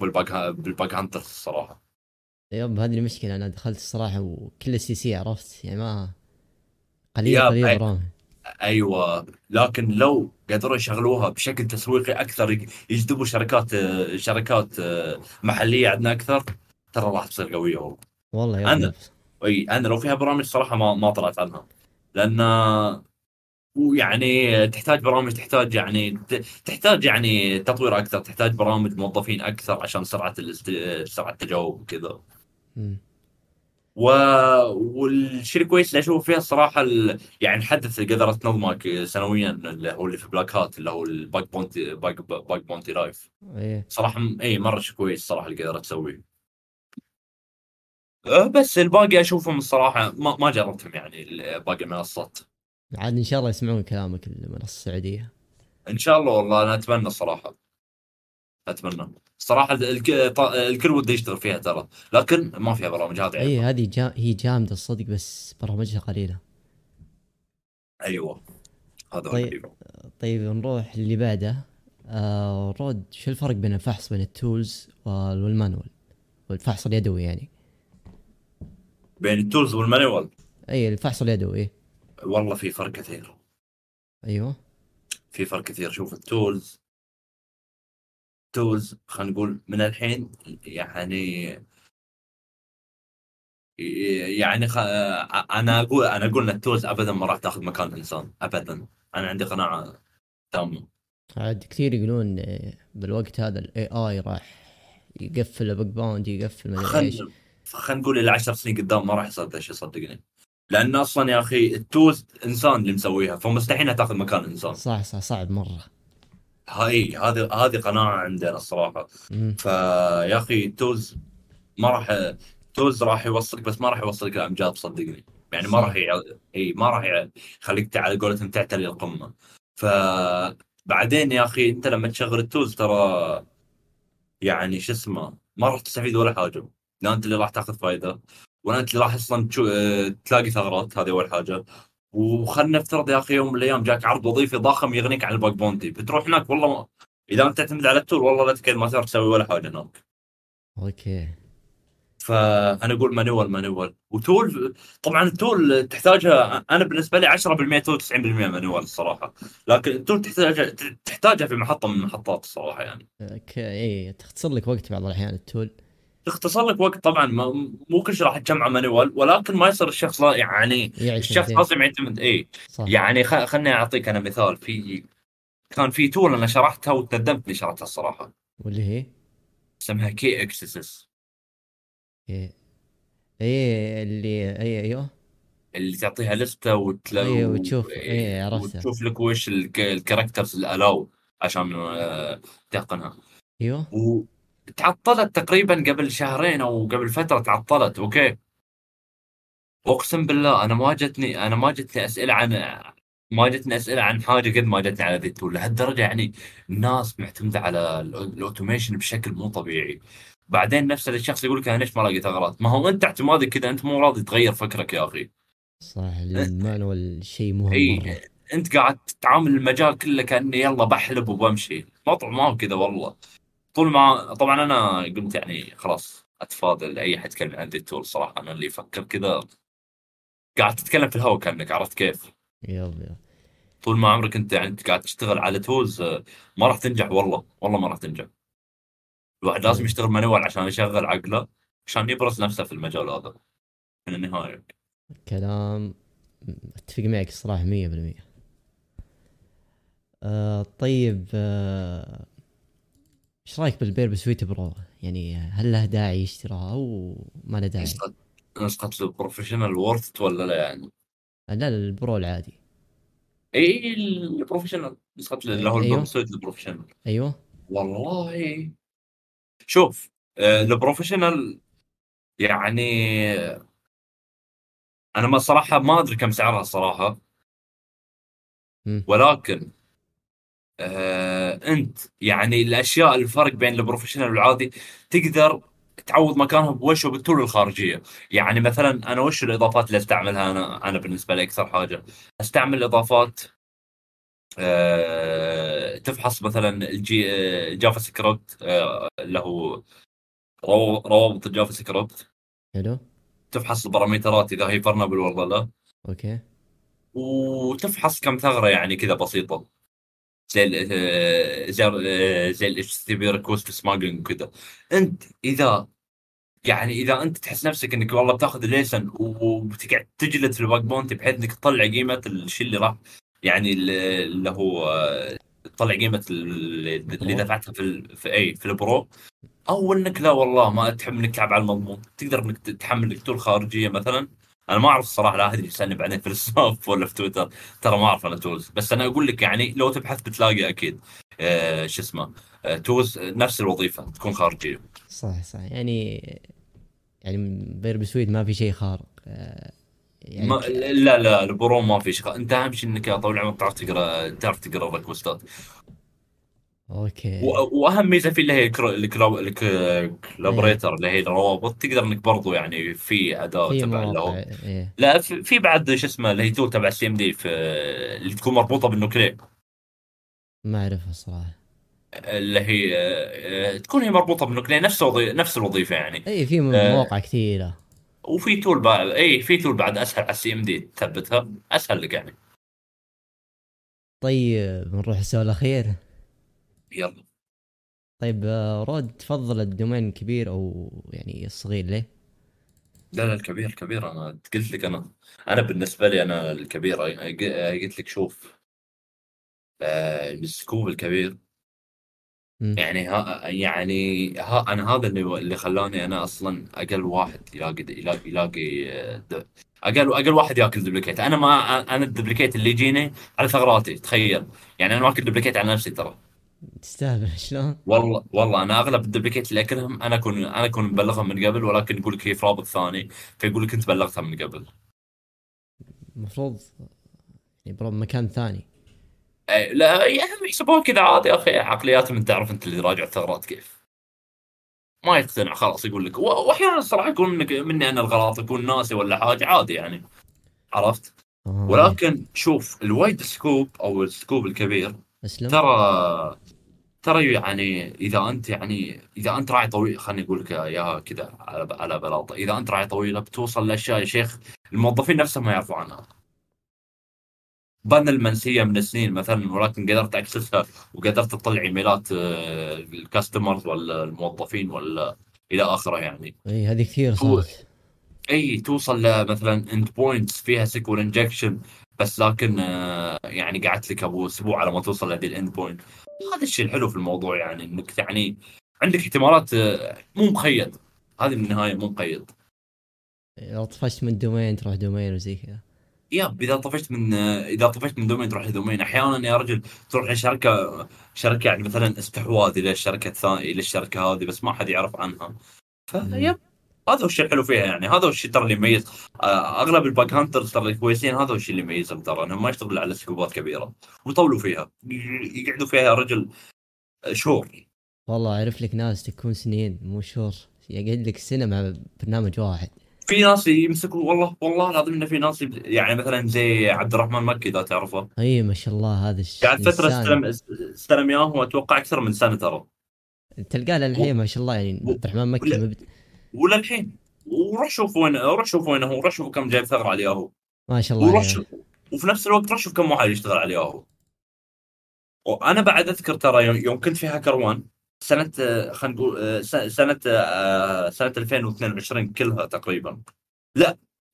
بالباج هانتر الصراحه. يب هذه المشكله، انا دخلت الصراحه وكل الCC عرفت يعني، ما قليل برامج. ايوه، لكن لو قدروا يشغلوها بشكل تسويقي اكثر، يجذبوا شركات محليه عندنا اكثر، ترى راح تصير قويه هو. والله يب انا لو فيها برامج صراحه ما طلعت عنها، لان ويعني تحتاج برامج، تحتاج يعني تطوير اكثر، تحتاج برامج، موظفين اكثر عشان سرعه التجاوب وكذا. والشيء كويس اللي اشوف فيها الصراحه يعني الحدث اللي قدرت تنظمه سنويا، اللي هو اللي في بلاك هات، اللي هو الباج بونتي لايف. أيه. صراحه اي مره شيء كويس صراحه اللي قدرت تسويه، بس الباقي اشوفهم الصراحه ما جربتهم يعني باقي المنصات. عاد ان شاء الله يسمعون كلامك المنصه السعوديه ان شاء الله. والله انا اتمنى الصراحه، الصراحه الكل وده يشتغل فيها ترى، لكن ما فيها برامج. هذه اي هذه هي جامده الصدق، بس برامجها قليله. ايوه هذا. طيب نروح اللي بعده. رود، شو الفرق بين الفحص بين التولز والمانوال، والفحص اليدوي يعني؟ بين التولز والمانوال، اي الفحص اليدوي. إيه؟ والله في فرق كثير. ايوه في فرق كثير. شوف التولز خلينا نقول من الحين يعني انا اقول ان التولز ابدا ما راح تاخذ مكان الانسان ابدا. انا عندي قناعه تامه. عاد كثير يقولون بالوقت هذا الاي اي راح يقفل البق باوندي، يقفل ما ادري ايش. خلينا نقول ال10 سنين قدام ما راح يصير ذا الشيء صدقني، لأن أصلاً يا أخي التولز إنسان اللي مسويها، فمستحيل تأخذ مكان إنسان. صح صعب مرة. هاي هذه قناعة عندنا الصراحة. فيا أخي التولز ما راح، التولز راح يوصلك بس ما راح يوصلك الأمجاد صدقني يعني. صح. ما راح خليك تعال قولتهم تعتلي القمة. فبعدين يا أخي أنت لما تشغل التولز ترى يعني شو اسمه ما راح تستفيد ولا حاجة، لأن أنت اللي راح تأخذ فائدة، وانت راح اصلا تلاقي ثغرات. هذه اول حاجه. وخلنا نفترض يا اخي يوم من الايام جاك عرض وظيفي ضخم يغنيك عن الباج بونتي، بتروح هناك والله اذا انت تعتمد على التول والله لا تقدر ما تعرف تسوي ولا حاجه هناك. اوكي. فانا اقول مانوال وتول. طبعا التول تحتاجها، انا بالنسبه لي 10% تول 90% مانوال الصراحه، لكن التول تحتاجها في محطه من المحطات الصراحه يعني. اوكي. اي تختصر لك وقت بعض الاحيان التول، تختصر لك وقت. طبعا مو كل شيء راح تجمع مانوال، ولكن ما يصير الشخص يعني الشخص لازم يعتمد. اي يعني خلني اعطيك انا مثال. كان في تول انا شرحتها وتندمت اني شرحتها الصراحه، واللي هي اسمها كي اكسسس. اي اللي اي ايوه اللي تعطيها لسته وتلاقي أيوة وتشوف وتشوف لك وش الكاركترز الالاو عشان تتقنها. ايوه. تعطلت تقريبا قبل شهرين او قبل فتره، تعطلت. اوكي. اقسم بالله انا ما جتني اسئله عن حاجه قد ما جتني على ذي التول لهالدرجه يعني. الناس معتمده على الاوتوميشن بشكل مو طبيعي. بعدين نفس الشخص يقول لك انا ليش ما لاقي ثغرات؟ ما هو انت اعتمادك كذا، انت مو راضي تغير فكرك يا اخي. صح. المانوال شيء مهم. اي انت قاعد تتعامل المجال كله كاني يلا بحلب وبمشي. ما كذا والله. طول ما طبعا انا قلت يعني خلاص اتفاضل لاي حد يتكلم عن التول صراحه. انا اللي يفكر كذا قاعد تتكلم في الهواء كانك، عرفت كيف؟ يلا طول ما عمرك انت يعني قاعد تشتغل على تولز ما راح تنجح والله ما راح تنجح. الواحد لازم يشتغل مانوال عشان يشغل عقله، عشان يبرز نفسه في المجال هذا من النهاية. كلام اتفق معك صراحة 100%. طيب ايش رايك بالبيرب سويت برو؟ يعني هل له داعي يشتراها او ما له داعي؟ نسقط له بروفيشنال وورث ولا لا يعني؟ لا البرو العادي. اي البروفيشنال نسقط له هو البيرب سويت البروفيشنال. ايوه والله شوف البروفيشنال يعني انا ما صراحه ما ادري كم سعرها صراحه، ولكن انت يعني الاشياء الفرق بين البروفيشنال والعادي تقدر تعوض مكانها بوش وبالطول الخارجيه. يعني مثلا انا وش الاضافات اللي استعملها انا بالنسبه لي اكثر حاجه استعمل اضافات تفحص مثلا جافا سكريبت اللي هو روابط الجافا سكريبت. حلو. تفحص البارامترات اذا هي فرنبل والله لا. اوكي. وتفحص كم ثغره يعني كذا بسيطه زي الHTTP request smuggling وكذا. انت اذا انت تحس نفسك انك والله بتاخذ الليسن وبتقعد تجلد في الباك بونتي بحيث انك تطلع قيمه الشيء اللي راح يعني اللي هو تطلع قيمه اللي دفعتها في البرو، او انك لا والله ما تحب انك تلعب على المضمون تقدر انك تحمل الكتور خارجيه مثلا. انا ما اعرف الصراحه، لا احد يسالني عنه في الصف ولا في تويتر، ترى ما اعرف انا تولز، بس انا اقول لك يعني لو تبحث بتلاقي اكيد شو اسمه تولز نفس الوظيفه تكون خارجيه. صح يعني بيرب سويد ما في شيء خارق يعني لا البرو ما في شيء، انت اهم شيء انك يا طويل العمر تعرف تقرا الريكوستات. اوكي. واهم ميزه في اللي هي الكلابريتر اللي هي الروابط تقدر انك برضو يعني في اداه تبع له لا في بعد شو اسمه اللي هي تول تبع السي ام دي اللي تكون مربوطه بالنوكليك، ما اعرفها صراحه، اللي هي تكون هي مربوطه بالنوكليك نفس الوظيفه يعني. اي في مواقع كثيره وفي تول بعد اسهل على السي ام دي تثبتها اسهل لك يعني. طيب بنروح السؤال الاخير يلا. طيب رود تفضل الدومين كبير او يعني الصغير ليه؟ لا الكبير انا قلت لك انا بالنسبه لي انا الكبير قلت لك شوف السكوب الكبير يعني انا هذا اللي خلاني انا اصلا اقل واحد يلاقي اقل واحد ياكل دوبليكيت. انا الدوبليكيت اللي يجيني على ثغراتي تخيل، يعني انا ماكل دوبليكيت على نفسي ترى تستهبل شلون؟ والله انا اغلب الدبليكيت اللي اكلهم انا اكون مبلغهم من قبل، ولكن يقول لك كيف رابط ثاني فيقول لك انت بلغتها من قبل المفروض يعني برا مكان ثاني. لا يعني يحسبون كذا عادي يا اخي عقلياتهم، انت تعرف انت اللي راجع الثغرات كيف ما يقتنع خلاص يقول لك. واحيانا الصراحه يكون مني انا الغلط يكون ناسي ولا حاجه عادي يعني عرفت. ولكن شوف الوايد سكوب او السكوب الكبير ترى يعني اذا انت راعي طويل خلني اقول لك اياها كذا على بلاطه، اذا انت راعي طويله بتوصل لاشياء يا شيخ الموظفين نفسهم ما يعرفوا عنها. بان المنسيه من سنين مثلا، ولكن قدرت اكسسها وقدرت تطلع ايميلات الكاستمرز ولا الموظفين ولا الى اخره يعني. اي هذه كثير صارت. اي توصل مثلا اند بوينتس فيها سيكول انجكشن بس، لكن يعني قعدت لك ابو اسبوع على ما توصل لهذه الاند بوينت. هذا الشيء الحلو في الموضوع يعني انك يعني عندك احتمالات مو مقيد، هذه من النهايه مو مقيد. لو طفشت من دومين تروح دومين وزي كذا. ياب اذا طفشت من دومين تروح لدومين. احيانا يا رجل تروح لشركه يعني مثلا استحواذ الى شركه ثانيه الى الشركه هذه بس ما حد يعرف عنها. فياب هذا الشيء الحلو فيها يعني، هذا الشيء ترى اللي يميز اغلب الباك هانترز ترى الكويسين، هذا الشيء اللي يميزهم ترى انهم ما يشتغلوا على سكوبات كبيره ويطولوا فيها يقعدوا فيها رجل شهور. والله اعرف لك ناس تكون سنين مو شهور، يقعد لك سنه مع برنامج واحد. في ناس يمسكوا والله العظيم ان في ناس يعني مثلا زي عبدالرحمن مكي اذا تعرفه. اي ما شاء الله هذا الشيء قاعد فتره استلم ياهم واتوقع اكثر من سنه ترى تلقاه للحين ما شاء الله يعني عبدالرحمن مكي ولا الحين. وروح شوف وين هو، روح شوف كم جايب ثغرة على ياهو ما شاء الله يعني. وفي نفس الوقت روح شوف كم واحد يشتغل على ياهو. وانا بعد اذكر ترى يوم كنت في هاكر وان سنه خلينا نقول سنه 2022 كلها تقريبا.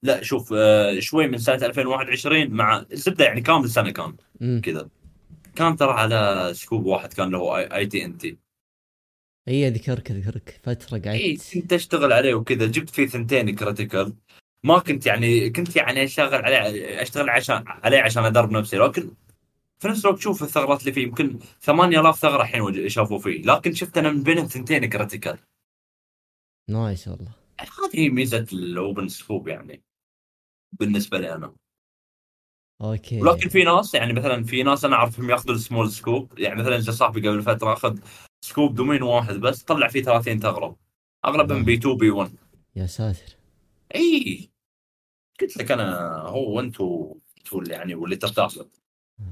لا شوف شوي من سنه 2021 مع زبده يعني كامل سنه كان كذا. كان ترى على سكوب واحد كان له ITNT. اي اذكرك فتره قعدت كنت اشتغل عليه وكذا، جبت فيه 2 كريتيكال. ما كنت يعني اشتغل عليه عشان ادرب نفسي، لكن في نفس الوقت شوف الثغرات اللي فيه يمكن 8000 ثغره الحين شافوا فيه، لكن شفت انا من بينهم 2 كريتيكال. نايس والله. هذه ميزه الاوبن سكوب يعني بالنسبه لي انا. اوكي. لكن في ناس يعني مثلا في ناس انا اعرفهم ياخذوا السمول سكوب، يعني مثلا صاحبي قبل فتره اخذ سكوب دومين واحد بس طلع فيه 30 ثغره اغلبهم B2 B1. يا ساتر. اي قلت لك انا هو وانتو تقول يعني واللي ترتاح له.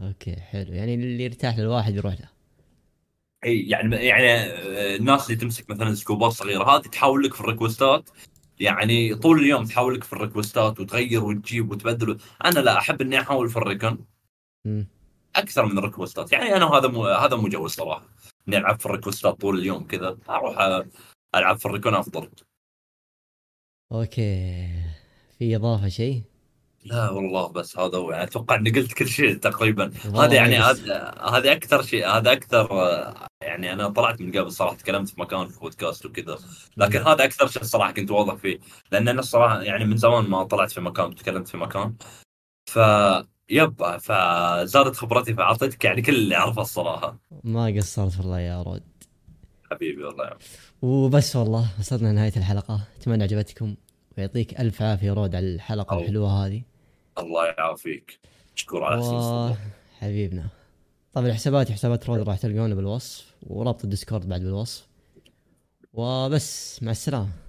اوكي حلو، يعني اللي يرتاح للواحد يروح له. اي يعني الناس اللي تمسك مثلا سكوبات صغيره هذه تحاول لك في الريكوستات، يعني طول اليوم تحاول لك في الريكوستات وتغير وتجيب وتبدل. انا لا احب اني احاول في الريكن اكثر من الريكوستات، يعني انا هذا مجوز صراحه اني العب في الريكوستات طول اليوم كذا، اروح العب في الريكن افضل. اوكي في اضافه شيء؟ لا والله بس هذا هو، يعني اتوقع اني قلت كل شيء تقريبا. هذا يعني هذا اكثر شيء، هذا اكثر يعني انا طلعت من قبل صراحه تكلمت في مكان في بودكاست وكذا، لكن هذا اكثر شيء صراحه كنت واضح فيه، لان انا الصراحه يعني من زمان ما طلعت في مكان وتكلمت في مكان، فيبقى فزادت خبرتي فعطيتك يعني كل اللي اعرفه الصراحه. ما قصرت والله يا رود حبيبي والله يا. وبس والله وصلنا نهايه الحلقه، اتمنى عجبتكم ويعطيك الف عافيه رود على الحلقه الحلوه هذه. الله يعافيك، شكرا على حسنك حبيبنا. طبعا حسابات رود راح تلقونه بالوصف، ورابط الديسكورد بعد بالوصف، وبس مع السلامه.